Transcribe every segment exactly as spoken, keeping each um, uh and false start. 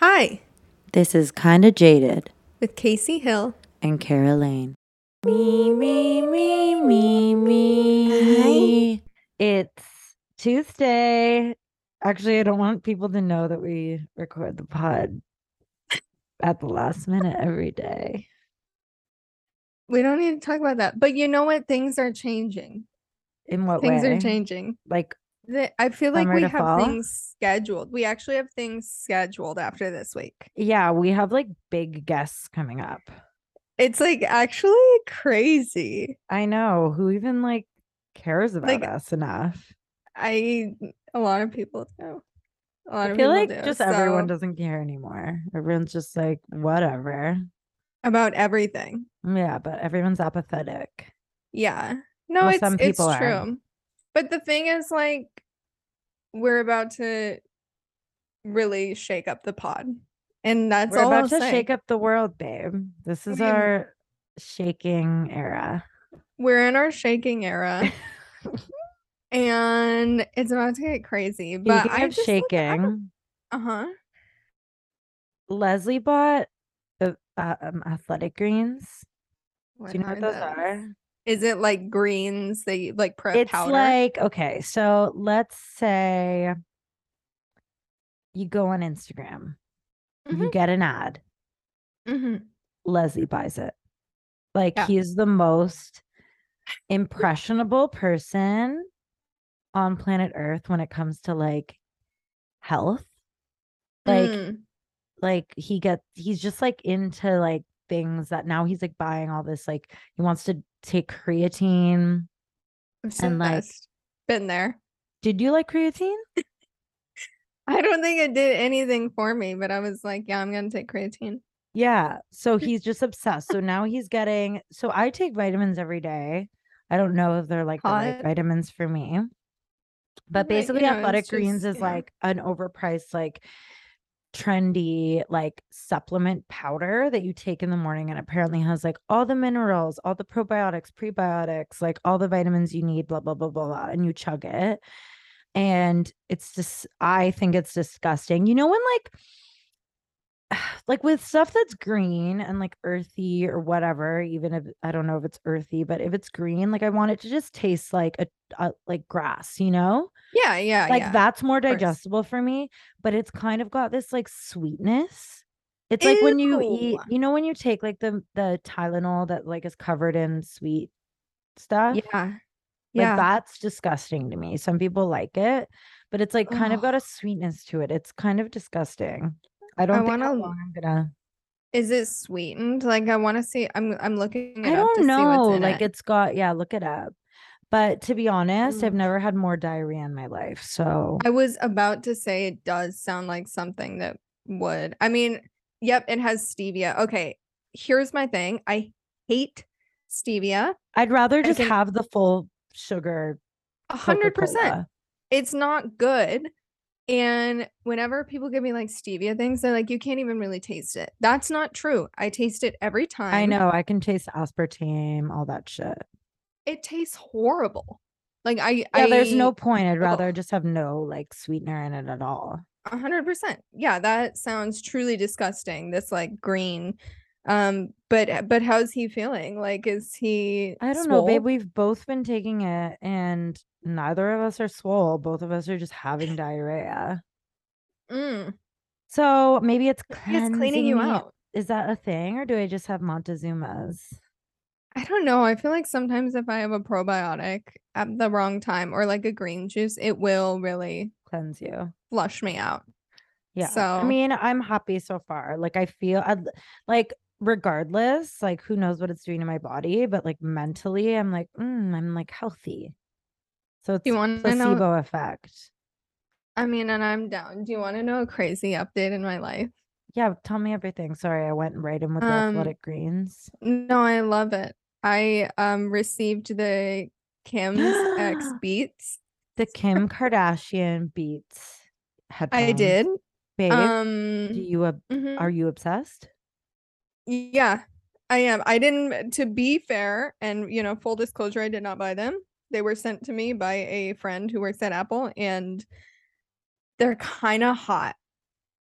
Hi. This is Kinda Jaded with Casey Hill and Cara Lane. Me, me, me, me, me. Hi. It's Tuesday. Actually, I don't want people to know that we record the pod at the last minute every day. We don't need to talk about that. But you know what? Things are changing. In what way? Things are changing. Like, I feel like we have fall? things scheduled. We actually have things scheduled after this week. Yeah, we have like big guests coming up. It's like actually crazy. I know. Who even like cares about like, us enough? I a lot of people do. A lot I of feel people like do, just so. Everyone doesn't care anymore. Everyone's just like whatever about everything. Yeah, but everyone's apathetic. Yeah. No, well, it's some people it's are. True. But the thing is, like, we're about to really shake up the pod, and that's we're all about I'll to say. Shake up the world, babe. This is I mean, our shaking era. We're in our shaking era, and it's about to get crazy. But I'm shaking. Uh huh. Leslie bought uh, um, Athletic Greens. What Do you know what those, those are? Is it like greens that you like prep it's powder? It's like, okay, so let's say you go on Instagram, mm-hmm. you get an ad, mm-hmm. Leslie buys it. Like yeah. he's the most impressionable person on planet Earth when it comes to like health. Like, mm. like he gets, he's just like into like things that now he's like buying all this, like he wants to take creatine. I'm so and, like, been there. Did you like creatine? I don't think it did anything for me, but I was like, yeah, I'm gonna take creatine. Yeah, so he's just obsessed. So now he's getting, so I take vitamins every day. I don't know if they're like the right vitamins for me, but basically yeah, Athletic just, Greens is yeah. like an overpriced, like trendy like supplement powder that you take in the morning, and apparently has like all the minerals, all the probiotics, prebiotics, like all the vitamins you need, blah blah blah blah, blah, and you chug it, and it's just I think it's disgusting. You know when like like with stuff that's green and like earthy or whatever, even if I don't know if it's earthy, but if it's green, like I want it to just taste like a, a like grass, you know? Yeah, yeah, like yeah. that's more digestible for me, but it's kind of got this like sweetness. It's Ew. like when you eat, you know, when you take like the the Tylenol that like is covered in sweet stuff. Yeah, like yeah. that's disgusting to me. Some people like it, but it's like kind Ugh. of got a sweetness to it. It's kind of disgusting. I don't I think wanna, how long I'm gonna. Is it sweetened? Like I want to see. I'm I'm looking. It I don't up to know. See what's in like it. It's got. Yeah, look it up. But to be honest, I've never had more diarrhea in my life. So I was about to say it does sound like something that would. I mean, yep, it has stevia. Okay, here's my thing. I hate stevia. I'd rather just think, have the full sugar. A hundred percent. It's not good. And whenever people give me like stevia things, they're like, you can't even really taste it. That's not true. I taste it every time. I know. I can taste aspartame, all that shit. It tastes horrible. Like I, yeah, I, there's no point. I'd rather oh. just have no like sweetener in it at all. A hundred percent. Yeah, that sounds truly disgusting. This like green, um, but but how's he feeling? Like, is he? I don't swole? know, babe. We've both been taking it, and neither of us are swole. Both of us are just having diarrhea. Mm. So maybe it's it's cleaning you out. Is that a thing, or do I just have Montezuma's? I don't know. I feel like sometimes if I have a probiotic at the wrong time or like a green juice, it will really cleanse you, flush me out. Yeah. So I mean, I'm happy so far. Like I feel I'd, like regardless, like who knows what it's doing to my body, but like mentally, I'm like, mm, I'm like healthy. So it's a placebo know, effect. I mean, and I'm down. Do you want to know a crazy update in my life? Yeah. Tell me everything. Sorry. I went right in with the um, Athletic Greens. No, I love it. I um received the Kim's X Beats, the Kim Kardashian Beats headphones. I did, babe. Um, do you ab- mm-hmm. are you obsessed? Yeah, I am. I didn't. To be fair, and you know, full disclosure, I did not buy them. They were sent to me by a friend who works at Apple, and they're kind of hot.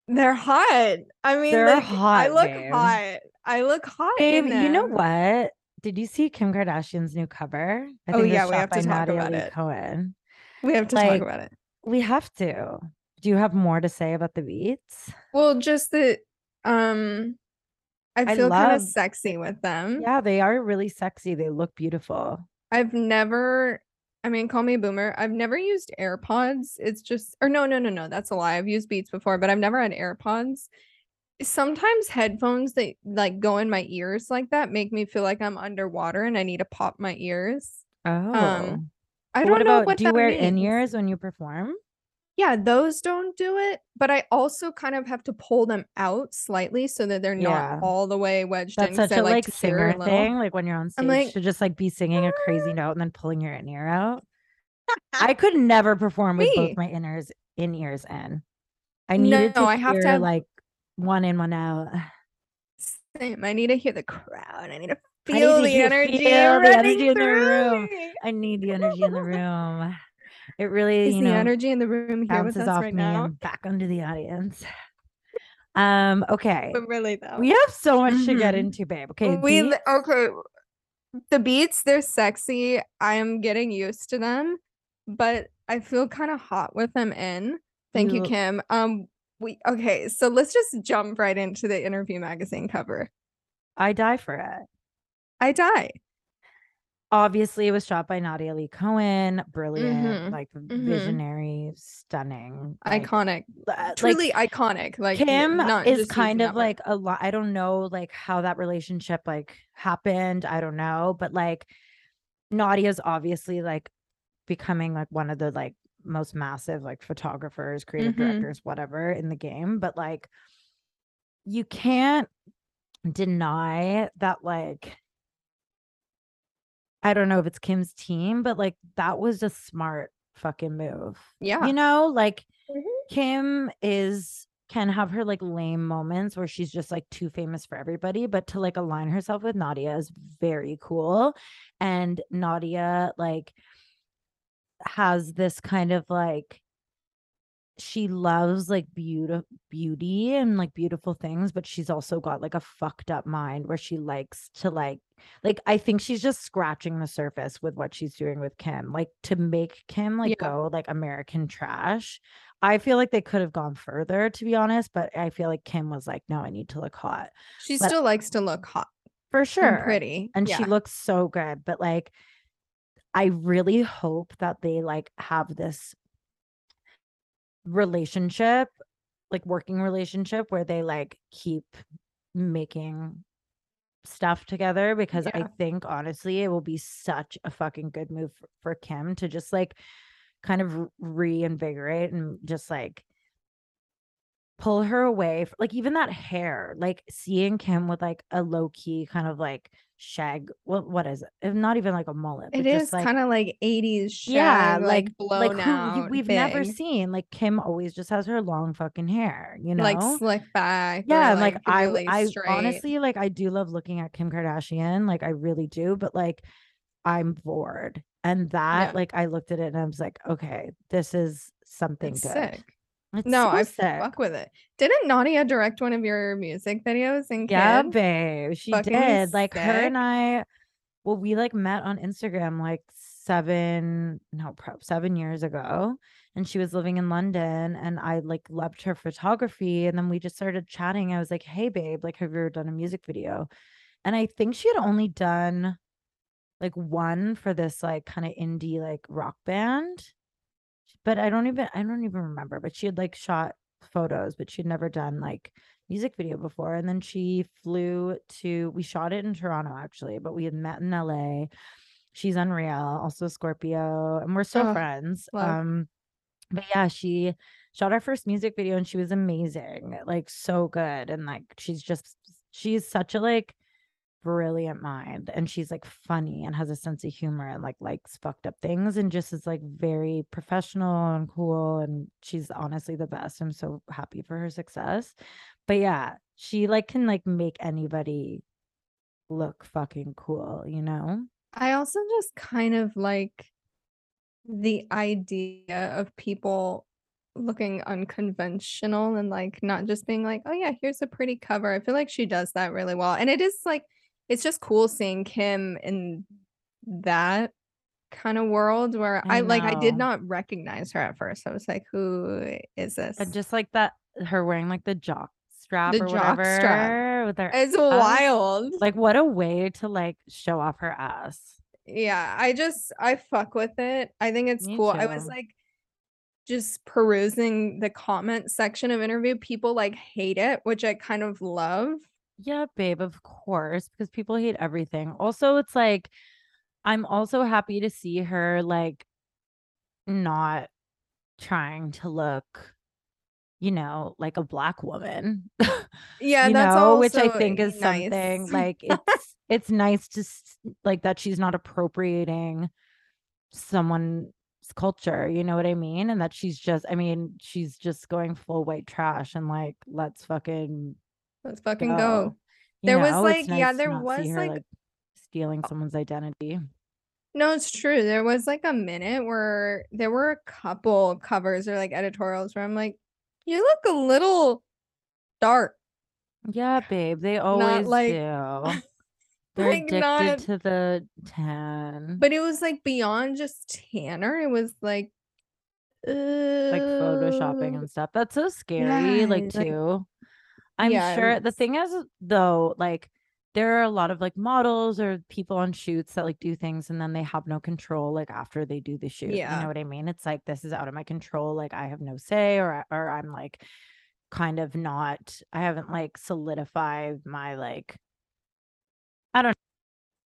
They're hot. I mean, they're like, hot. I look babe. hot. I look hot. Babe, you know what? Did you see Kim Kardashian's new cover? I think oh yeah, we have to talk Nadia about Lee it. Cohen. We have to like, talk about it. We have to. Do you have more to say about the Beats? Well, just that um I feel kind of sexy with them. Yeah, they are really sexy. They look beautiful. I've never, I mean, call me a boomer. I've never used AirPods. It's just, or no, no, no, no. That's a lie. I've used Beats before, but I've never had AirPods. Sometimes headphones that like go in my ears like that make me feel like I'm underwater and I need to pop my ears. Oh. Um, I don't know what that means. Do you wear in-ears when you perform? Yeah, those don't do it, but I also kind of have to pull them out slightly so that they're yeah. not all the way wedged That's in. That's such I a like, like singer thing. Like when you're on stage, like, you should just like be singing a crazy note and then pulling your in ear out. I could never perform with me. both my inners in ears in. I needed no, to no, hear I have to have... like one in, one out. Same. I need to hear the crowd. I need to feel need to the energy. Feel the energy in the room. Me. I need the energy in the room. It really is the know, energy in the room here with us off right me now. And back onto the audience. Um. Okay. But really though, we have so much mm-hmm. to get into, babe. Okay. We Beats. okay. The Beats, they're sexy. I am getting used to them, but I feel kind of hot with them in. Thank Ooh. you, Kim. Um. We okay. So let's just jump right into the Interview magazine cover. I die for it. I die. Obviously, it was shot by Nadia Lee Cohen. Brilliant, mm-hmm. like mm-hmm. visionary, stunning, like, iconic, uh, truly like, iconic. Like Kim not is kind of like a lot. I don't know, like how that relationship like happened. I don't know, but like Nadia's obviously like becoming like one of the like most massive like photographers, creative mm-hmm. directors, whatever in the game. But like, you can't deny that like. I don't know if it's Kim's team, but like that was a smart fucking move. Yeah. You know, like mm-hmm. Kim is can have her like lame moments where she's just like too famous for everybody, but to like align herself with Nadia is very cool. And Nadia like has this kind of like she loves like beauty beauty and like beautiful things, but she's also got like a fucked up mind where she likes to like like I think she's just scratching the surface with what she's doing with Kim, like to make Kim like yeah. go like American trash. I feel like they could have gone further, to be honest, but I feel like Kim was like, no, I need to look hot. She but still likes to look hot for sure and pretty and yeah. she looks so good, but like I really hope that they like have this relationship, like working relationship where they like keep making stuff together, because yeah. I think honestly it will be such a fucking good move for, for Kim to just like kind of reinvigorate and just like pull her away from, like even that hair, like seeing Kim with like a low-key kind of like shag, what what is it, not even like a mullet, it is like, kind of like eighties shag, yeah like, like blown like who, out we've big. never seen, like Kim always just has her long fucking hair, you know, like slick back, yeah like, like I really I straight. honestly like I do love looking at Kim Kardashian, like I really do, but like I'm bored and that yeah. like I looked at it and I was like, okay, this is something it's good sick. It's no, so I sick. fuck with it. Didn't Nadia direct one of your music videos? And yeah, babe, she Fucking did. Like sick. her and I, well, we like met on Instagram like seven, no, probably seven years ago, and she was living in London, and I like loved her photography, and then we just started chatting. I was like, hey, babe, like have you ever done a music video? And I think she had only done like one for this like kind of indie like rock band. But I don't even I don't even remember, but she had like shot photos, but she'd never done like music video before. And then she flew to we shot it in Toronto, actually, but we had met in L A. She's unreal, also Scorpio, and we're still oh, friends. Love. Um, but yeah, she shot our first music video and she was amazing, like so good. And like she's just she's such a like brilliant mind, and she's like funny and has a sense of humor and like likes fucked up things and just is like very professional and cool, and she's honestly the best. I'm so happy for her success, but yeah, she like can like make anybody look fucking cool, you know. I also just kind of like the idea of people looking unconventional and like not just being like, oh yeah, here's a pretty cover. I feel like she does that really well. And it is like, it's just cool seeing Kim in that kind of world where I, I like I did not recognize her at first. I was like, who is this? And just like that, her wearing like the jock strap the or jock whatever strap. With her it's ass. Wild. Like what a way to like show off her ass. Yeah, I just I fuck with it. I think it's Me cool. Too. I was like just perusing the comment section of Interview. People like hate it, which I kind of love. Yeah, babe, of course, because people hate everything. Also, it's like I'm also happy to see her like not trying to look, you know, like a black woman. Yeah, you that's know, also which I think is nice. Something like it's it's nice to like that she's not appropriating someone's culture, you know what I mean? And that she's just I mean, she's just going full white trash and like let's fucking let's fucking go. go. There know? was like nice yeah, there was her, like, like stealing someone's identity. No, it's true. There was like a minute where there were a couple covers or like editorials where I'm like, you look a little dark. Yeah, babe. They always like, do. They're like addicted not, to the tan. But it was like beyond just tanner. It was like uh, like photoshopping and stuff. That's so scary. Yeah, like too. Like, I'm yeah, sure the thing is though, like there are a lot of like models or people on shoots that like do things and then they have no control like after they do the shoot. Yeah. You know what I mean? It's like, this is out of my control. Like I have no say or, or I'm like kind of not, I haven't like solidified my, like, I don't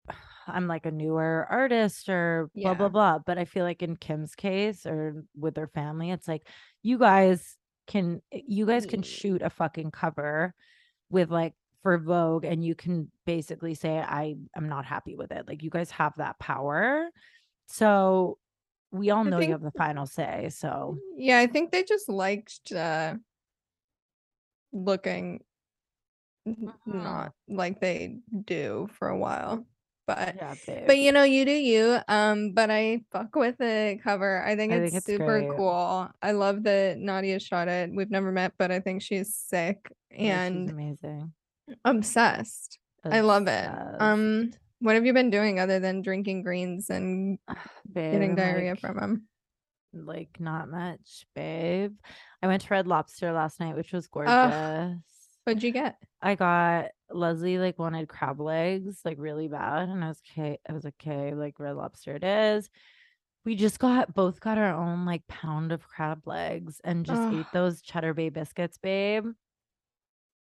know. I'm like a newer artist or yeah. blah, blah, blah. But I feel like in Kim's case or with their family, it's like, you guys can, you guys can shoot a fucking cover with like, for Vogue, and you can basically say I am not happy with it. Like you guys have that power, so we all know think, you have the final say. So yeah, I think they just liked uh, looking uh-huh. not like they do for a while, but yeah, but you know, you do you. Um, but I fuck with the cover. I think I it's, think it's super great. Cool. I love that Nadia shot it. We've never met, but I think she's sick and yeah, she's amazing. Obsessed. obsessed I love it. Um what have you been doing other than drinking greens and uh, babe, getting diarrhea like, from them? Like not much, babe. I went to Red Lobster last night, which was gorgeous. Uh, what'd you get? I got Leslie like wanted crab legs like really bad, and I was okay I was okay like Red Lobster it is. We just got both got our own like pound of crab legs and just uh. ate those Cheddar Bay biscuits, babe.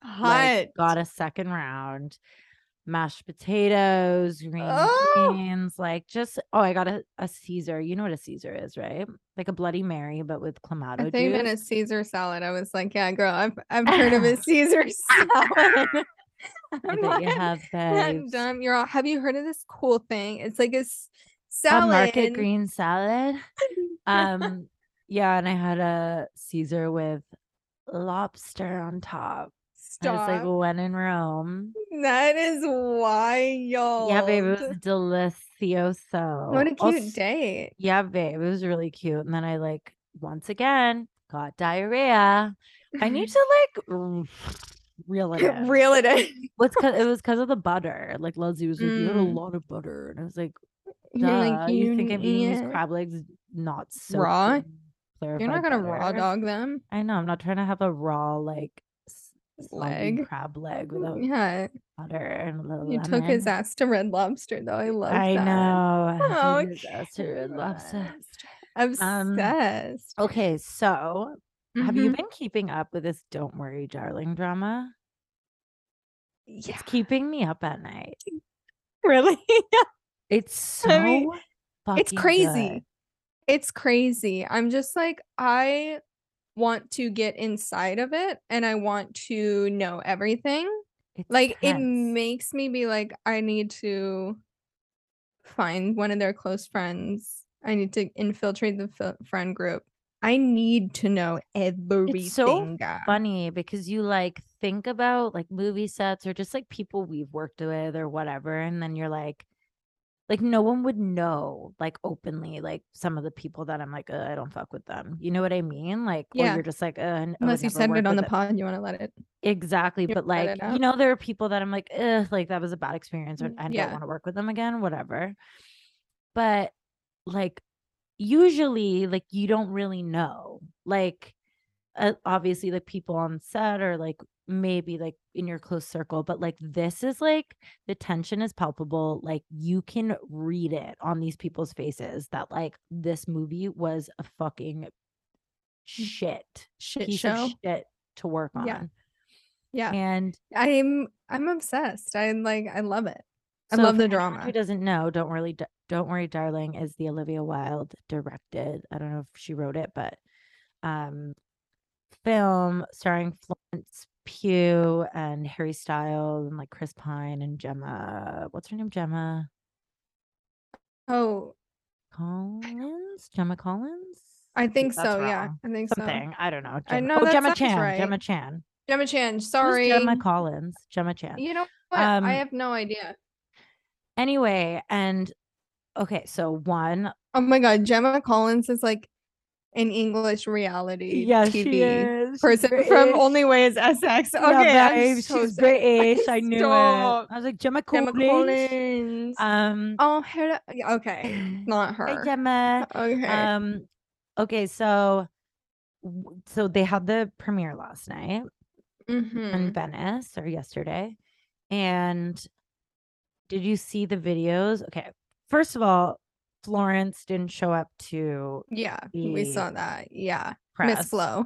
Hot. Like, got a second round, mashed potatoes, green oh. beans, like just oh, I got a, a Caesar. You know what a Caesar is, right? Like a Bloody Mary, but with clamato juice. I think even a Caesar salad. I was like, yeah, girl, I've I've heard of a Caesar salad. I'm not, you have, I'm dumb. You're all. Have you heard of this cool thing? It's like a salad, a market green salad. um, yeah, and I had a Caesar with lobster on top. Stop. I was like, when in Rome. That is wild. Yeah, babe, it was delicioso. What a cute also, date. Yeah, babe, it was really cute. And then I like once again got diarrhea. I need to like reel it in. Reel it in. What's cause it was because of the butter. Like Leslie was like, mm. you had a lot of butter, and I was like, like you, you think I'm eating these crab legs not so raw? You're not gonna butter. Raw dog them. I know. I'm not trying to have a raw like. Leg crab leg with yeah butter and little you lemon. Took his ass to Red Lobster though. I love I that. Know oh, okay. His ass to Red Lobster. Obsessed. Um, okay, so mm-hmm. have you been keeping up with this Don't Worry Darling drama? Yeah. It's keeping me up at night, really. It's so I mean, it's crazy good. It's crazy. I'm just like, I want to get inside of it and I want to know everything. It's like tense. It makes me be like, I need to find one of their close friends. I need to infiltrate the f- friend group. I need to know everything. It's so funny because you like think about like movie sets or just like people we've worked with or whatever, and then you're like like no one would know, like openly, like some of the people that I'm like, uh, I don't fuck with them. You know what I mean? Like, yeah. Or you're just like, uh, n- unless oh, you send it on the it. pod and you want to let it. Exactly. You but like, you know, there are people that I'm like, ugh, like that was a bad experience. Or I yeah. don't want to work with them again, whatever. But like, usually like you don't really know, like uh, obviously like people on set or like maybe like in your close circle, but like this is like the tension is palpable. Like you can read it on these people's faces that like this movie was a fucking shit shit piece show of shit to work on. Yeah, yeah. And I'm I'm obsessed. I'm like I love it. I so love the drama. Who doesn't know? Don't really. Don't Worry, Darling is the Olivia Wilde directed. I don't know if she wrote it, but um, film starring Florence Pugh and Harry Styles and like Chris Pine and Gemma. What's her name? Gemma. Oh, Collins. Gemma Collins. I think so. Wrong. Yeah, I think something. So. I don't know. Gemma. I know. Oh, that Gemma Chan. Right. Gemma Chan. Gemma Chan. Sorry. Who's Gemma Collins. Gemma Chan. You know what? Um, I have no idea. Anyway, and okay, so one. Oh my God, Gemma Collins is like an English reality yeah, T V person British. From Only Way is Essex. Okay, yeah, babe, she's so British. I, I knew stop. It. I was like Gemma Collins. Gemma Collins. Um. Oh, her. Okay, not her. Hi, Gemma. Okay. Um. Okay, so so they had the premiere last night mm-hmm. in Venice or yesterday, and. Did you see the videos? Okay. First of all, Florence didn't show up to. Yeah, we saw that. Yeah. Press. Miss Flo.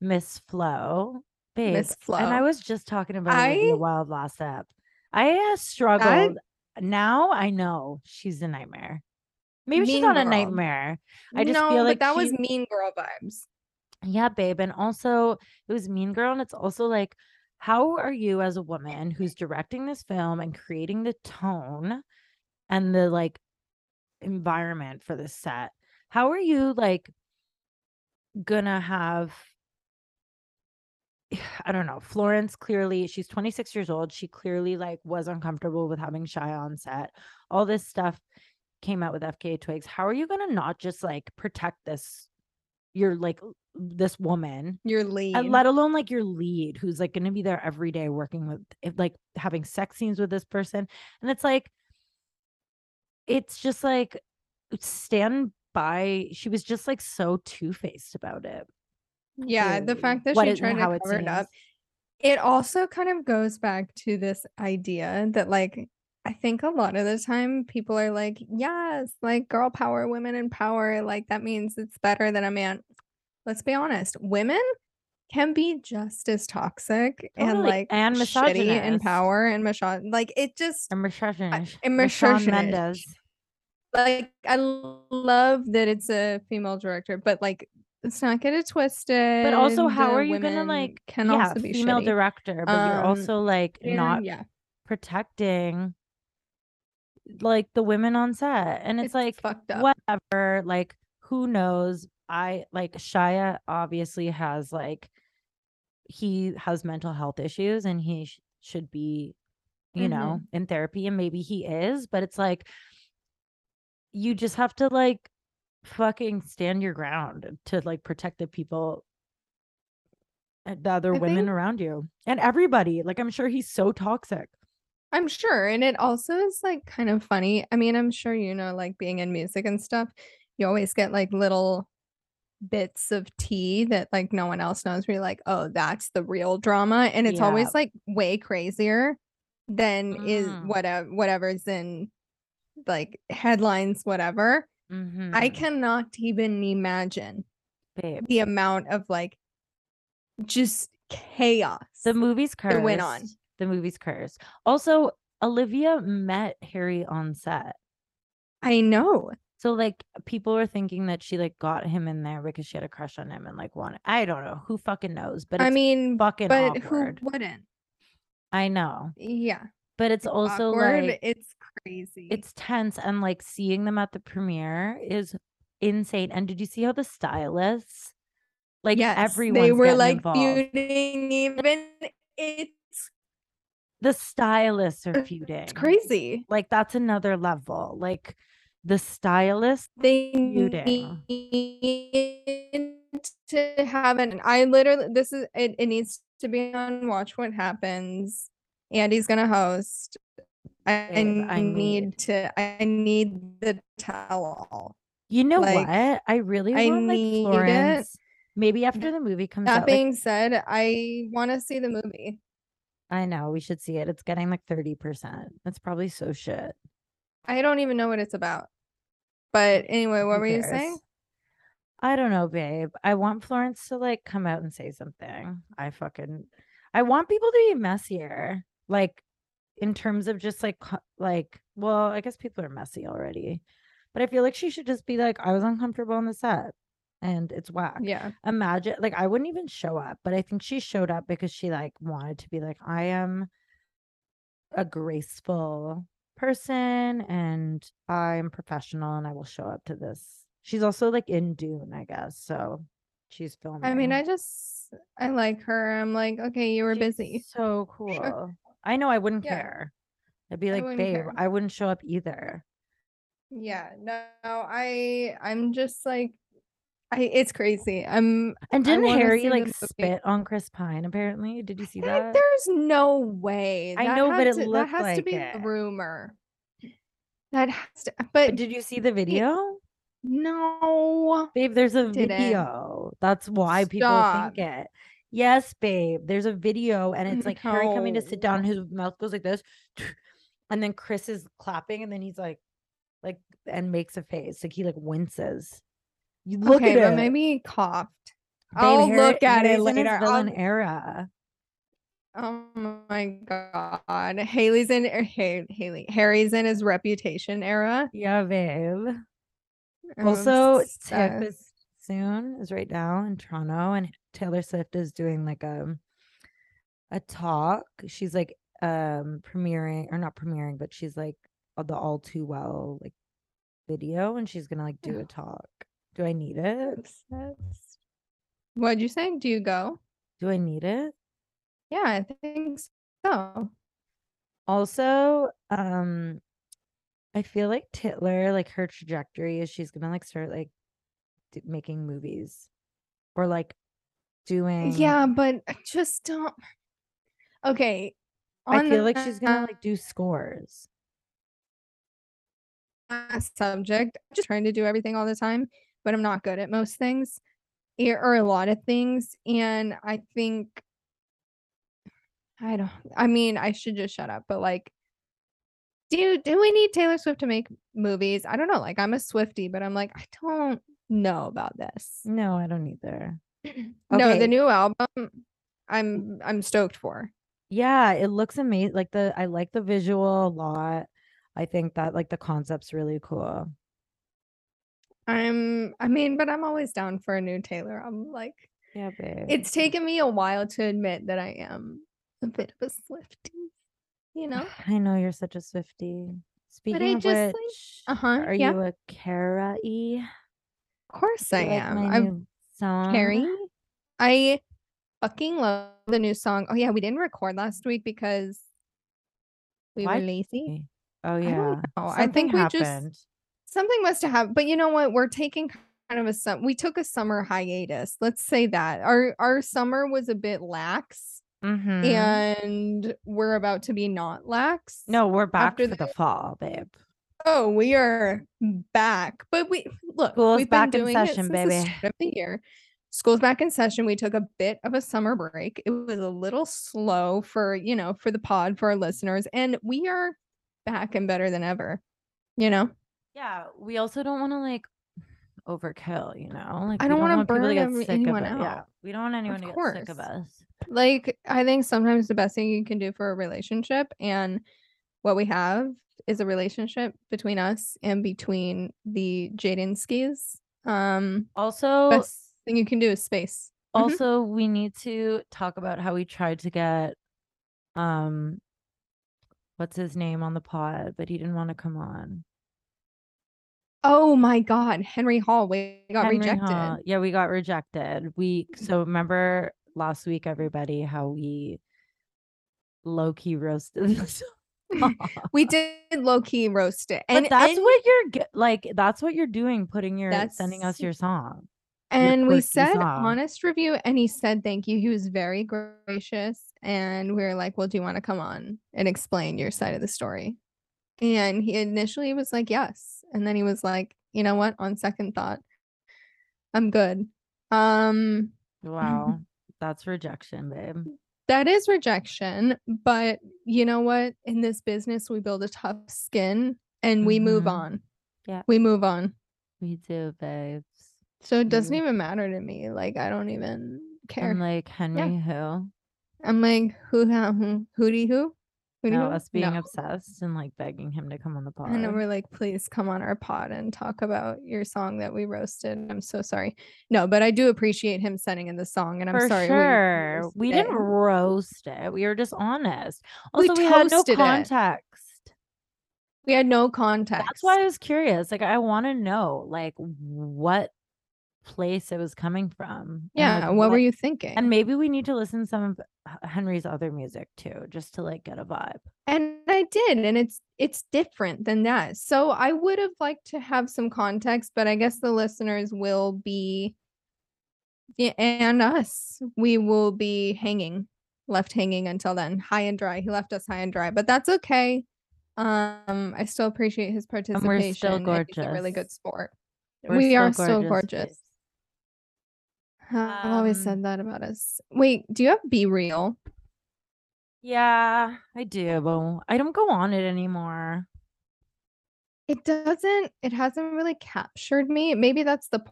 Miss Flo. Babe. Miss Flo. And I was just talking about I, Olivia Wilde last up. I uh, struggled. I, now I know she's a nightmare. Maybe she's not girl. a nightmare. I just no, feel like but that she, was Mean Girl vibes. Yeah, babe. And also it was Mean Girl. And it's also like, how are you as a woman who's directing this film and creating the tone and the like environment for this set? How are you like gonna have, I don't know, Florence clearly, she's twenty-six years old. She clearly like was uncomfortable with having Shia on set. All this stuff came out with F K A Twigs. How are you gonna not just like protect this, your like this woman, your lead, and let alone like your lead who's like going to be there every day working with, like having sex scenes with this person? And it's like, it's just like stand by. She was just like so two-faced about it. Yeah, the fact that she tried to cover it up. It also kind of goes back to this idea that like I think a lot of the time people are like, yes, like girl power, women in power, like that means it's better than a man. Let's be honest, women can be just as toxic totally. and like and shitty in power and macho- like it just and misogynist. And misogynist. Like I love that it's a female director, but like let's not get it twisted. But also, how the are you gonna like can yeah, also be female shitty. director, but um, you're also like yeah, not yeah. protecting like the women on set, and it's, it's like fucked up. Whatever. Like who knows. I like Shia obviously has like he has mental health issues and he sh- should be, you mm-hmm. know, in therapy, and maybe he is, but it's like you just have to like fucking stand your ground to like protect the people, the other I women think... around you and everybody. Like I'm sure he's so toxic. I'm sure. And it also is like kind of funny. I mean, I'm sure, you know, like being in music and stuff, you always get like little bits of tea that like no one else knows where you're like, oh, that's the real drama, and it's yeah. always like way crazier than mm. is whatever whatever's in like headlines, whatever. Mm-hmm. I cannot even imagine Babe. the amount of like just chaos the movie's cursed that went on. The movie's cursed. Also, Olivia met Harry on set. I know. So, like, people were thinking that she, like, got him in there because she had a crush on him and, like, wanted. I don't know. Who fucking knows? But it's I mean, fucking but awkward. Who wouldn't? I know. Yeah. But it's, it's also, awkward. like. It's crazy. It's tense. And, like, seeing them at the premiere is insane. And did you see how the stylists, like, yes, everyone they were, like, feuding even. It's the stylists are feuding. It's crazy. Like, that's another level. Like, the stylists they feuding. Need to have an. I literally. This is. It, it needs to be on Watch What Happens. Andy's gonna host. I, I need, need to. I need the tell all. You know, like, what? I really want, I like need Florence. It. Maybe after the movie comes out. That being like, said, I want to see the movie. I know. We should see it. It's getting like thirty percent. That's probably so shit. I don't even know what it's about. But anyway, what who were cares? You saying? I don't know, babe. I want Florence to like come out and say something. I fucking... I want people to be messier. Like, in terms of just like... like, well, I guess people are messy already. But I feel like she should just be like, I was uncomfortable on the set. And it's whack. Yeah. Imagine, like, I wouldn't even show up, but I think she showed up because she like wanted to be like, I am a graceful person and I'm professional and I will show up to this. She's also like in Dune, I guess. So she's filming. I mean, I just, I like her. I'm like, okay, you were she's busy. So cool. Sure. I know, I wouldn't yeah. care. I'd be like, babe, care. I wouldn't show up either. Yeah. No, I, I'm just like, I, it's crazy. I'm and didn't Harry like spit on Chris Pine? Apparently, did you see that? There's no way. I know, but it looked like it. That has to be a rumor. That has to. But did you see the video? No, babe. There's a video. That's why people think it. Yes, babe. There's a video, and it's like Harry coming to sit down. His mouth goes like this, and then Chris is clapping, and then he's like, like, and makes a face. Like he like winces. You look okay, at but it. Maybe he coughed. Babe, I'll Harry, look at Harry's it later. Villain era. Oh my god, Haley's in er, Haley. Harry's in his reputation era. Yeah, babe. I'm also, Tiff is soon is right now in Toronto, and Taylor Swift is doing like a a talk. She's like um premiering or not premiering, but she's like the All Too Well like video, and she's gonna like do a talk. Do I need it? What'd you say? Do you go? Do I need it? Yeah, I think so. Also, um, I feel like Taylor, like her trajectory is she's gonna like start like d- making movies or like doing. Yeah, but I just don't. Okay, I feel the... like she's gonna like do scores. Subject. I'm just trying to do everything all the time. But I'm not good at most things or a lot of things. And I think, I don't, I mean, I should just shut up. But like, do, do we need Taylor Swift to make movies? I don't know. Like, I'm a Swiftie, but I'm like, I don't know about this. No, I don't either. Okay. No, the new album I'm, I'm stoked for. Yeah. It looks amazing. Like the, I like the visual a lot. I think that like the concept's really cool. I'm, I mean, but I'm always down for a new Taylor. I'm like, yeah, babe. It's taken me a while to admit that I am a bit of a Swiftie, you know? I know you're such a Swiftie. Speaking but I of just, which, like, uh-huh, are yeah. you a Cara-y? Of course I, I like am. I'm song. Carrie. I fucking love the new song. Oh yeah, we didn't record last week because we Why? were lazy. Oh yeah. I, I think we happened. just. Something must have, but you know what? We're taking kind of a sum. We took a summer hiatus. Let's say that our our summer was a bit lax, mm-hmm. and we're about to be not lax. No, we're back after for the, the fall, babe. Oh, we are back, but we look. School's we've been back doing in session, it since baby. The start of the year. School's back in session. We took a bit of a summer break. It was a little slow for you know for the pod for our listeners, and we are back and better than ever. You know. Yeah, we also don't want to like overkill, you know. Like I don't, don't want to burn every, anyone out. Yeah, we don't want anyone to get sick of us. Like I think sometimes the best thing you can do for a relationship, and what we have is a relationship between us and between the Jadinskis. Um, also, best thing you can do is space. Also, mm-hmm. we need to talk about how we tried to get, um, what's his name on the pod, but he didn't want to come on. Oh my god, Henry Hall. We got Henry rejected. Hall. Yeah, we got rejected. We so remember last week, everybody, how we low-key roasted this. We did low-key roast it, and but that's and, what you're like that's what you're doing, putting your sending us your song, and your we said song. Honest review, and he said thank you. He was very gracious, and we were like, well, do you want to come on and explain your side of the story? And he initially was like yes, and then he was like, you know what, on second thought, I'm good. Um wow, that's rejection, babe. That is rejection, but you know what? In this business, we build a tough skin and we mm-hmm. move on. Yeah. We move on. We do, babes. So it doesn't mm. even matter to me. Like, I don't even care. I'm like, Henry yeah. who? I'm like, who, ha, who, hootie who? Hootie no, who? Us being no. obsessed and like begging him to come on the pod. And then we're like, please come on our pod and talk about your song that we roasted. I'm so sorry. No, but I do appreciate him sending in the song, and I'm For sorry. Sure. We, we didn't it. roast it. We were just honest. Also, we, we had no context. It. We had no context. That's why I was curious. Like, I want to know, like, what place it was coming from. Yeah. Like, what, what were you thinking? And maybe we need to listen to some of Henry's other music too, just to like get a vibe. And I did, and it's it's different than that. So I would have liked to have some context, but I guess the listeners will be, and us, we will be hanging, left hanging until then. High and dry. He left us high and dry, but that's okay. Um, I still appreciate his participation. And we're still gorgeous. He's a really good sport. We're we still are gorgeous, so gorgeous. Please. I've um, always said that about us. Wait, do you have BeReal? Yeah, I do, but I don't go on it anymore. It doesn't, it hasn't really captured me. Maybe that's the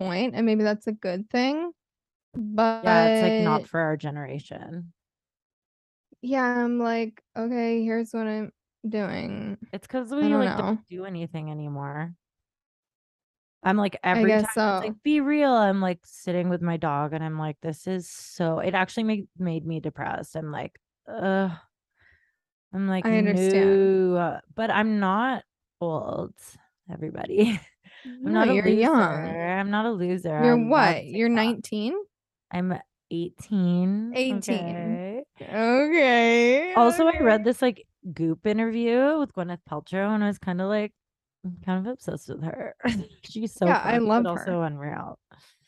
point, and maybe that's a good thing. But yeah, it's like not for our generation. Yeah, I'm like, okay, here's what I'm doing. It's because we don't, like, don't do anything anymore. I'm like, every time so. It's like BeReal, I'm like sitting with my dog and I'm like, this is so, it actually made made me depressed. I'm like, ugh. I'm like, I understand. No. But I'm not old, everybody. I'm no, not a you're loser. Young. I'm not a loser. You're I'm what? You're nineteen? I'm eighteen. eighteen. Okay. okay. Also, I read this like Goop interview with Gwyneth Paltrow, and I was kind of like, I'm kind of obsessed with her. She's so yeah, funny, I love but her. Also unreal.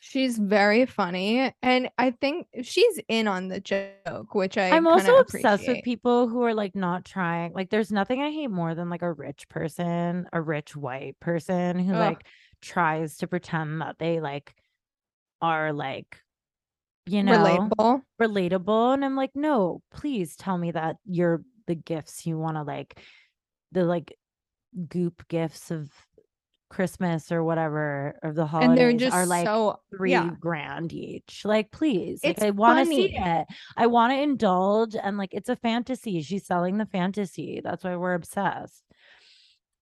She's very funny, and I think she's in on the joke, which I I'm also appreciate. Obsessed with people who are like not trying. Like, there's nothing I hate more than like a rich person, a rich white person who Ugh. like tries to pretend that they like are like, you know, relatable, relatable, and I'm like, no, please tell me that you're the gifts you want to like, the like. Goop gifts of Christmas or whatever of the holidays, and they're just are like so, three yeah. grand each. Like, please, like, I want to see it. I want to indulge, and like, it's a fantasy. She's selling the fantasy. That's why we're obsessed.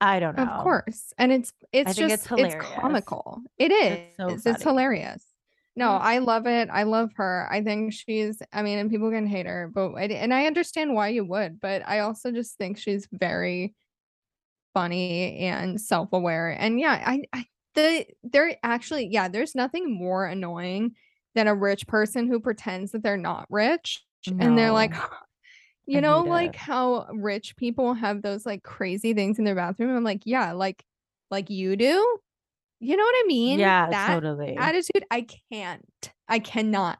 I don't know. Of course, and it's it's I just think it's, hilarious. It's comical. It is. It's, so it's, it's hilarious. No, I love it. I love her. I think she's, I mean, and people can hate her, but and I understand why you would, but I also just think she's very funny and self-aware, and yeah I, I the they're actually yeah there's nothing more annoying than a rich person who pretends that they're not rich. No. And they're like, you I know like it. How rich people have those like crazy things in their bathroom. I'm like, yeah, like like you do, you know what I mean? Yeah, that totally attitude. I can't I cannot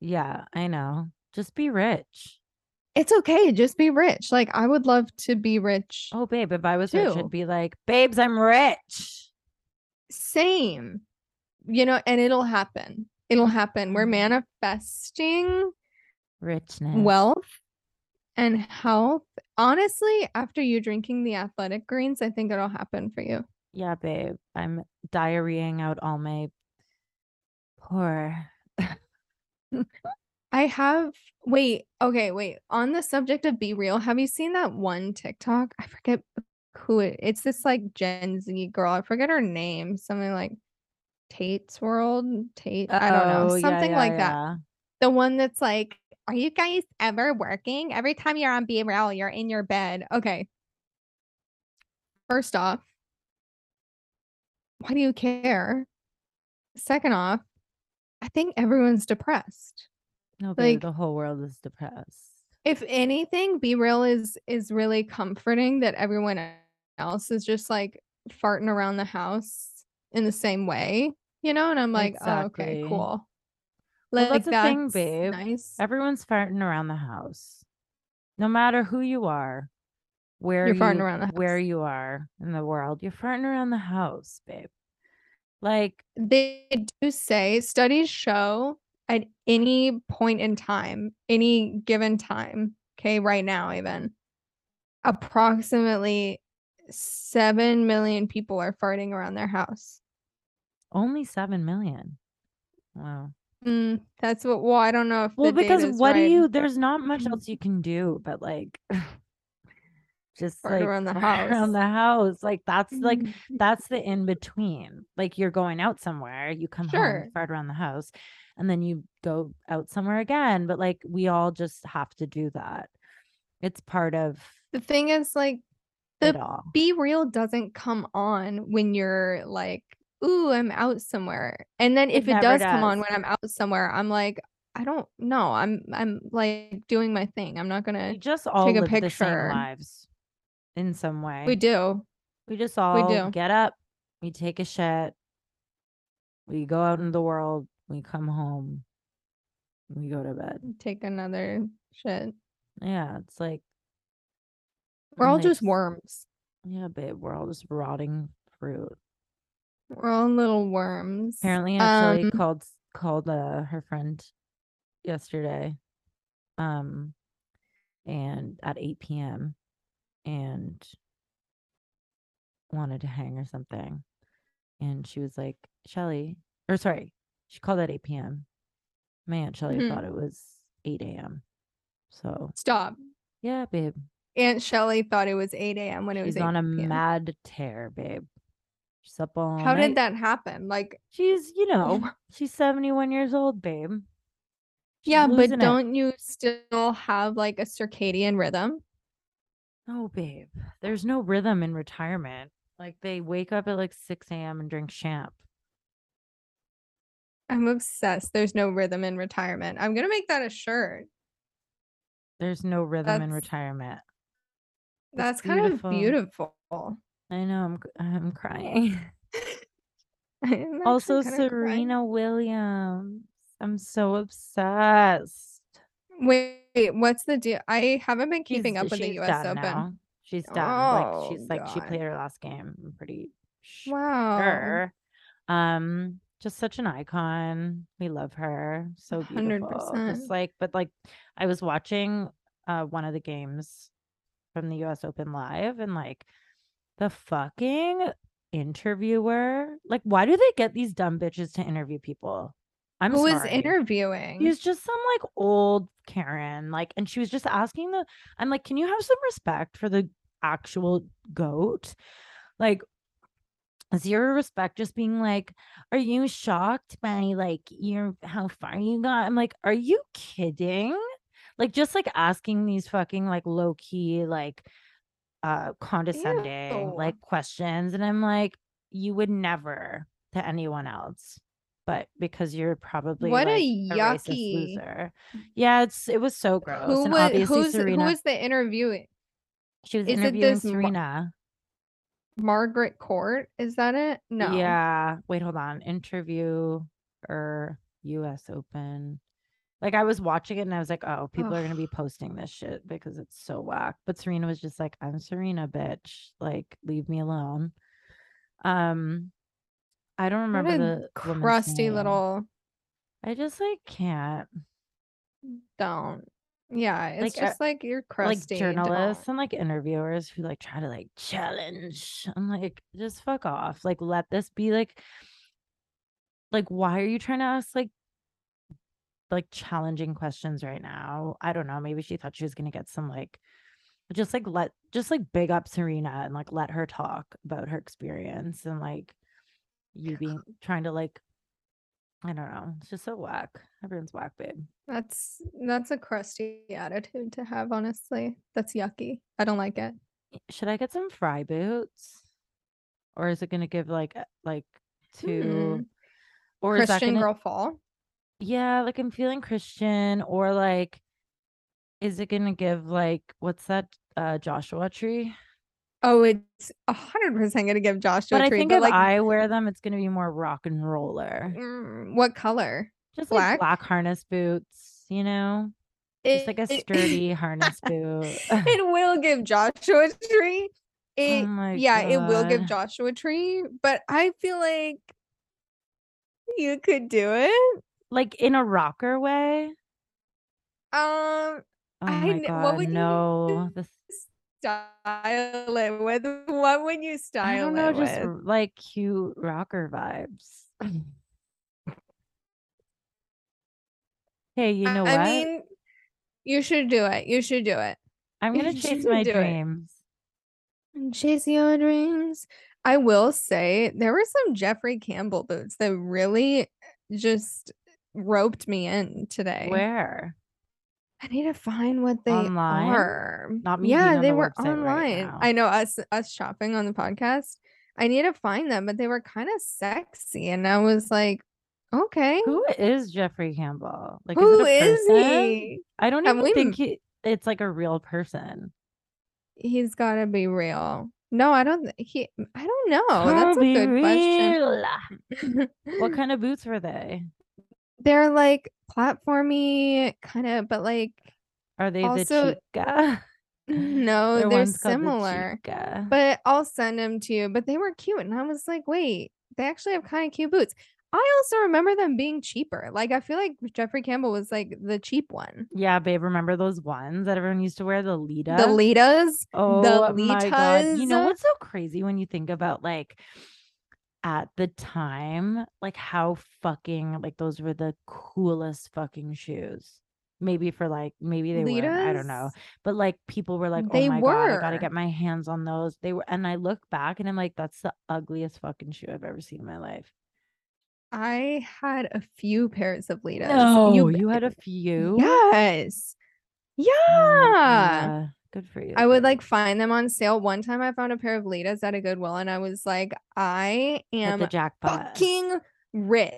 yeah I know. Just be rich. It's okay. Just be rich. Like, I would love to be rich. Oh, babe, if I was too. rich, I'd be like, babes, I'm rich. Same. You know, and it'll happen. It'll happen. We're manifesting richness, wealth, and health. Honestly, after you drinking the Athletic Greens, I think it'll happen for you. Yeah, babe. I'm diarrheaing out all my poor... I have, wait, okay, wait. On the subject of BeReal, have you seen that one TikTok? I forget who it, it's this like Gen Z girl. I forget her name. Something like Tate's World, Tate. Uh-oh, I don't know. Something yeah, yeah, like yeah. that. The one that's like, are you guys ever working? Every time you're on BeReal, you're in your bed. Okay. First off, why do you care? Second off, I think everyone's depressed. No, babe, like, the whole world is depressed. if anything, BeReal is is really comforting that everyone else is just like farting around the house in the same way, you know? And I'm like, exactly. Oh, okay, cool. Like, well, that's, that's the thing, babe. Nice. Everyone's farting around the house, no matter who you are, where you're you, farting around the house. Where you are in the world, you're farting around the house, babe. Like, they do say, studies show at any point in time, any given time, okay, right now even, approximately seven million people are farting around their house. Only seven million? Wow. Mm, that's what, well, I don't know if, well, because what right. do you, there's not much else you can do but like just fart like around the house around the house like that's like that's the in between. Like, you're going out somewhere, you come sure. home, fart around the house, and then you go out somewhere again. But like, we all just have to do that. It's part of the thing is like the BeReal doesn't come on when you're like, ooh, I'm out somewhere. And then if it, it does, does come on when I'm out somewhere, I'm like, I don't know. I'm I'm like doing my thing. I'm not gonna you just all take a live picture. The same lives in some way. We do. We just all we do. Get up. We take a shit. We go out in the world. We come home. We go to bed. Take another shit. Yeah, it's like we're all like, just worms. Yeah, babe. We're all just rotting fruit. We're all little worms. Apparently, Ashley um, called called uh, her friend yesterday, um, and at eight p.m. and wanted to hang or something, and she was like, "Shelly," or sorry, she called at eight p.m. My aunt Shelly mm-hmm. thought it was eight a.m. So stop. Yeah, babe. Aunt Shelly thought it was eight a.m. when it She's was on a mad tear, babe. She's up all How night. Did that happen? Like, she's, you know, she's seventy-one years old, babe. She's yeah, but don't it. You still have like a circadian rhythm? No, babe. There's no rhythm in retirement. Like, they wake up at like six a.m. and drink champ. I'm obsessed. There's no rhythm in retirement. I'm going to make that a shirt. There's no rhythm that's, in retirement. That's, that's kind of beautiful. I know, I'm I'm crying. I'm also, Serena crying. Williams. I'm so obsessed. Wait, what's the deal? I haven't been keeping she's, up with the U S Open. Now. She's done. Oh, like, she's like God. She played her last game. I'm pretty wow. sure. Um, just such an icon. We love her. So beautiful. one hundred percent. Just like, but like, I was watching uh one of the games from the U S Open live, and like. The fucking interviewer. Like, why do they get these dumb bitches to interview people? I'm Who sorry. Who is interviewing? He's just some like old Karen. Like, and she was just asking the, I'm like, can you have some respect for the actual GOAT? Like, zero respect, just being like, are you shocked by like your, how far you got? I'm like, are you kidding? Like, just like asking these fucking like low key, like, uh condescending Ew. Like questions, and I'm like, you would never to anyone else, but because you're probably what like, a yucky a loser. Yeah, it's it was so gross. Who and was who's, Serena, who was the interviewing? She was is interviewing Serena. Mar- Margaret Court, is that it? No. Yeah. Wait, hold on. Interview or U S Open. Like, I was watching it and I was like, oh, people Ugh. Are going to be posting this shit because it's so whack. But Serena was just like, I'm Serena, bitch. Like, leave me alone. Um, I don't remember the crusty little. I just like can't. Don't. Yeah. It's like, just uh, like you're crusty. Like journalists don't. And like interviewers who like try to like challenge. I'm like, just fuck off. Like, let this be like. Like, why are you trying to ask like. Like challenging questions right now? I don't know, maybe she thought she was gonna get some like just like let just like big up Serena and like let her talk about her experience and like you being trying to like I don't know, it's just so whack. Everyone's whack, babe. That's that's a crusty attitude to have, honestly. That's yucky. I don't like it. Should I get some fry boots, or is it gonna give like like to mm-hmm. or Christian is that gonna... girl fall? Yeah, like I'm feeling Christian, or like Is it going to give, like, what's that, uh, Joshua Tree? Oh, it's one hundred percent going to give Joshua but Tree. But I think but if like, I wear them, it's going to be more rock and roller. What color? Just black, like black harness boots, you know? It's like a sturdy it, harness boot. It will give Joshua Tree. It, oh my yeah, God. It will give Joshua Tree. But I feel like you could do it. Like in a rocker way? Um... Oh my I, God, what would no. you style it with? What would you style I don't know, it just with? Like cute rocker vibes. Hey, you know I, what? I mean, you should do it. You should do it. I'm going to chase my dreams. It. Chase your dreams. I will say there were some Jeffrey Campbell boots that really just roped me in today. Where? I need to find what they online? Are. Not me. Yeah, they the were online. Right I know us us shopping on the podcast. I need to find them, but they were kind of sexy, and I was like, okay. Who is Jeffrey Campbell? Like, who is, it a is he? I don't even we... think he, it's like a real person. He's got to be real. No, I don't. He. I don't know. Gotta That's a good real. Question. What kind of boots were they? They're like platformy kind of, but like, are they also, the Chica? No, Their they're similar. The but I'll send them to you. But they were cute, and I was like, wait, they actually have kind of cute boots. I also remember them being cheaper. Like, I feel like Jeffrey Campbell was like the cheap one. Yeah, babe. Remember those ones that everyone used to wear? The Litas. The Litas. Oh the Litas. My God! You know what's so crazy when you think about like. At the time, like how fucking like those were the coolest fucking shoes. Maybe for like maybe they were I don't know, but like people were like, they oh my were. God, I gotta get my hands on those. They were, and I look back and I'm like, that's the ugliest fucking shoe I've ever seen in my life. I had a few pairs of Litas. No, you, you had a few. Yes, yeah. Oh, good for you. I would like find them on sale. One time I found a pair of Litas at a Goodwill and I was like, I am the jackpot. Fucking rich.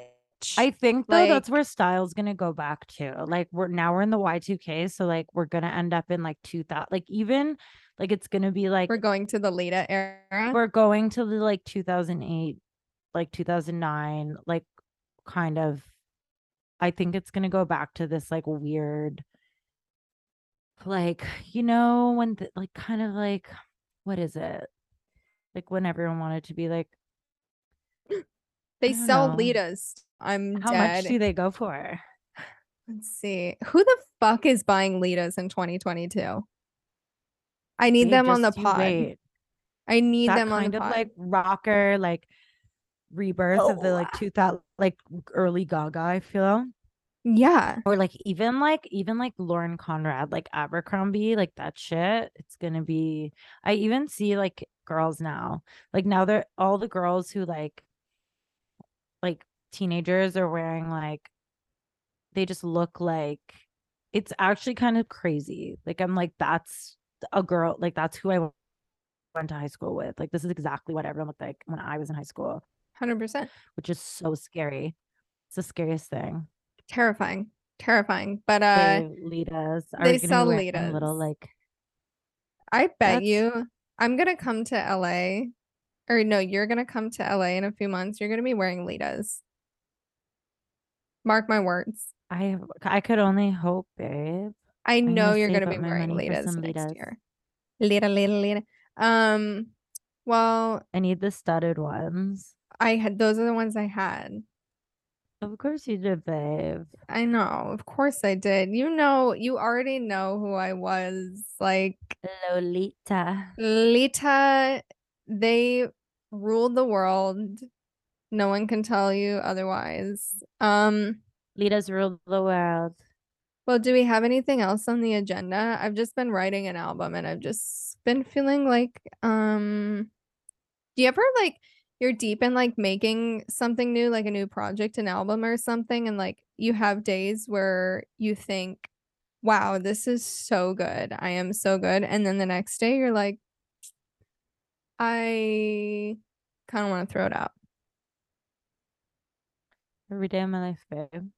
I think though like, that's where style's going to go back to. Like we're now we're in the Y two K. So like we're going to end up in like two thousand. Like even like it's going to be like. We're going to the Lita era. We're going to the like two thousand eight, like two thousand nine, like kind of. I think it's going to go back to this like weird. Like, you know, when the, like kind of like, what is it? Like when everyone wanted to be like. They sell know. Litas. I'm How dead. How much do they go for? Let's see. Who the fuck is buying Litas in twenty twenty-two? I need they them on the pod. Wait. I need that them on the pod. Kind of like rocker, like rebirth oh. of the like two thousand, like early Gaga, I feel. Yeah. Or like even like even like Lauren Conrad, like Abercrombie, like that shit. It's gonna be I even see like girls now. Like now they're all the girls who like like teenagers are wearing like they just look like it's actually kind of crazy. Like I'm like, that's a girl, like that's who I went to high school with. Like this is exactly what everyone looked like when I was in high school. one hundred percent. Which is so scary. It's the scariest thing. Terrifying, terrifying. But uh, they, Litas are they sell Litas. Little like, I bet that's... you I'm gonna come to L A, or no, you're gonna come to L A in a few months. You're gonna be wearing Litas. Mark my words. I I could only hope, babe. I know gonna you're gonna be wearing Litas next Litas. Year. Lita, Lita, Lita. Um, well, I need the studded ones. I had those are the ones I had. Of course you did, babe. I know. Of course I did. You know, you already know who I was. Like Lolita. Lolita, they ruled the world. No one can tell you otherwise. Um, Lita's ruled the world. Well, do we have anything else on the agenda? I've just been writing an album and I've just been feeling like, um, do you ever like you're deep in like making something new, like a new project, an album or something, and like you have days where you think, wow, this is so good, I am so good, and then the next day you're like, I kind of want to throw it out. Every day of my life, babe.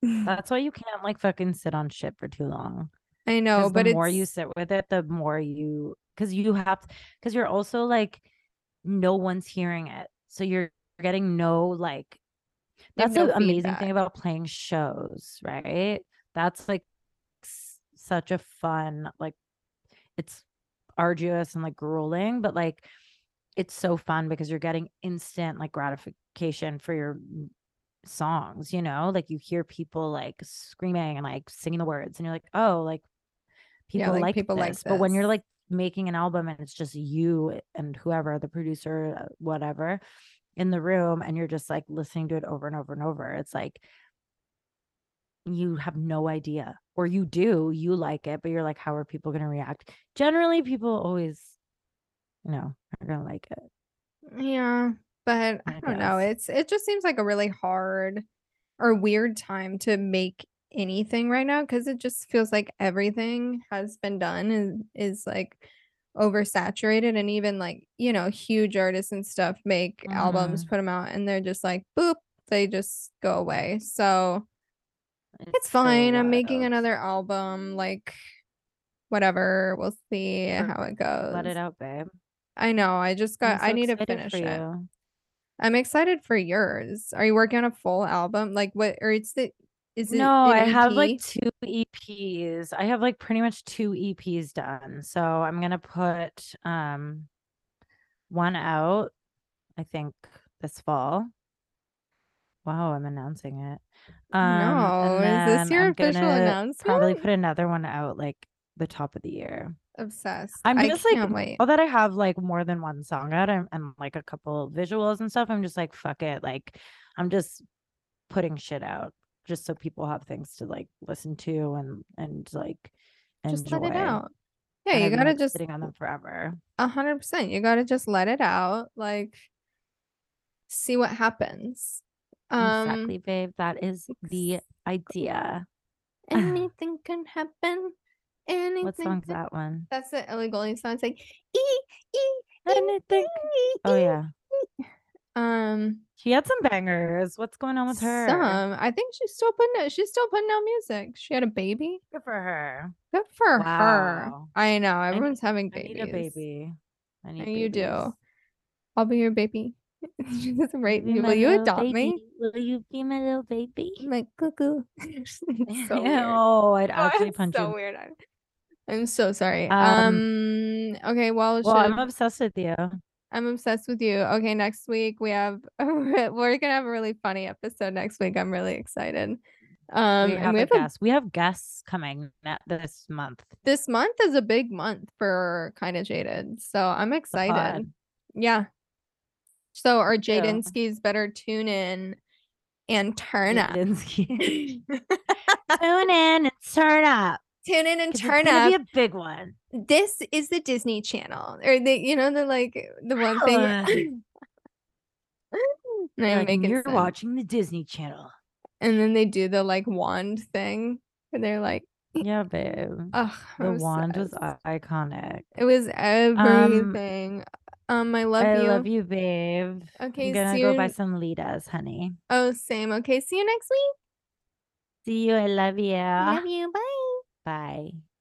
That's why you can't like fucking sit on shit for too long. I know, but the it's... more you sit with it, the more you, because you have, because you're also like, no one's hearing it, so you're getting no like. That's the amazing thing about playing shows, right? That's like s- such a fun, like, it's arduous and like grueling, but like it's so fun because you're getting instant like gratification for your songs, you know, like you hear people like screaming and like singing the words and you're like, oh, like people, yeah, like, like, people this. like this. But when you're like making an album and it's just you and whoever, the producer, whatever, in the room, and you're just like listening to it over and over and over, it's like you have no idea, or you do, you like it, but you're like, how are people going to react? Generally people always, you know, are going to like it. Yeah. But I don't know. It's it just seems like a really hard or weird time to make anything right now, because it just feels like everything has been done and is like oversaturated, and even like, you know, huge artists and stuff make mm-hmm. albums, put them out, and they're just like boop, they just go away. So it's, it's fine. So I'm making another album, like whatever. We'll see sure. how it goes. Let it out, babe. I know. I just got. So I need to finish it. You. I'm excited for yours. Are you working on a full album? Like what, or it's the, is it? No, I have like two E Ps. I have like pretty much two E Ps done. So I'm going to put um, one out, I think this fall. Wow. I'm announcing it. Um, no, is this your I'm official announcement? Probably put another one out like the top of the year. Obsessed. I'm just I can't like wait. All that I have like more than one song out and, and like a couple visuals and stuff. I'm just like, fuck it. Like I'm just putting shit out just so people have things to like listen to and and like just enjoy. Let it out. Yeah, and you gotta just sitting on them forever. A hundred percent. You gotta just let it out. Like see what happens. Um, exactly, babe. That is the idea. Anything can happen. Anything. What song's that one? That's the Ellie Goulding song. It's like e e anything. Oh yeah. Um, she had some bangers. What's going on with her? Some. I think she's still putting. She's still putting out music. She had a baby. Good for her. Good for wow. her. I know. Everyone's I need, having babies. I need a baby. I need. And you do. I'll be your baby. She doesn't rate me. Will you adopt baby. me? Will you be my little baby? I'm like cuckoo. So yeah. Oh, I'd actually oh, punch so you. Weird. I- I'm so sorry. Um, um okay, well, well I'm obsessed with you. I'm obsessed with you. Okay, next week we have re- we're gonna have a really funny episode next week. I'm really excited. Um, we have, we have a guest. A- we have guests coming this month. This month is a big month for Kinda Jaded, so I'm excited. Yeah. So our Jadenskis better tune in and turn up. Jadenski. Tune in and turn up. Tune in and turn it's gonna up. It's going to be a big one. This is the Disney Channel. Or, the, you know, the like, the one oh, thing. Uh, like, you're sense. watching the Disney Channel. And then they do the like wand thing. And they're like. Yeah, babe. Oh, the I'm wand obsessed. was iconic. It was everything. Um, Um, I love I you. I love you, babe. Okay, I'm gonna go buy some Litas, honey. Oh, same. Okay, see you next week. See you. I love you. Love you. Bye. Bye.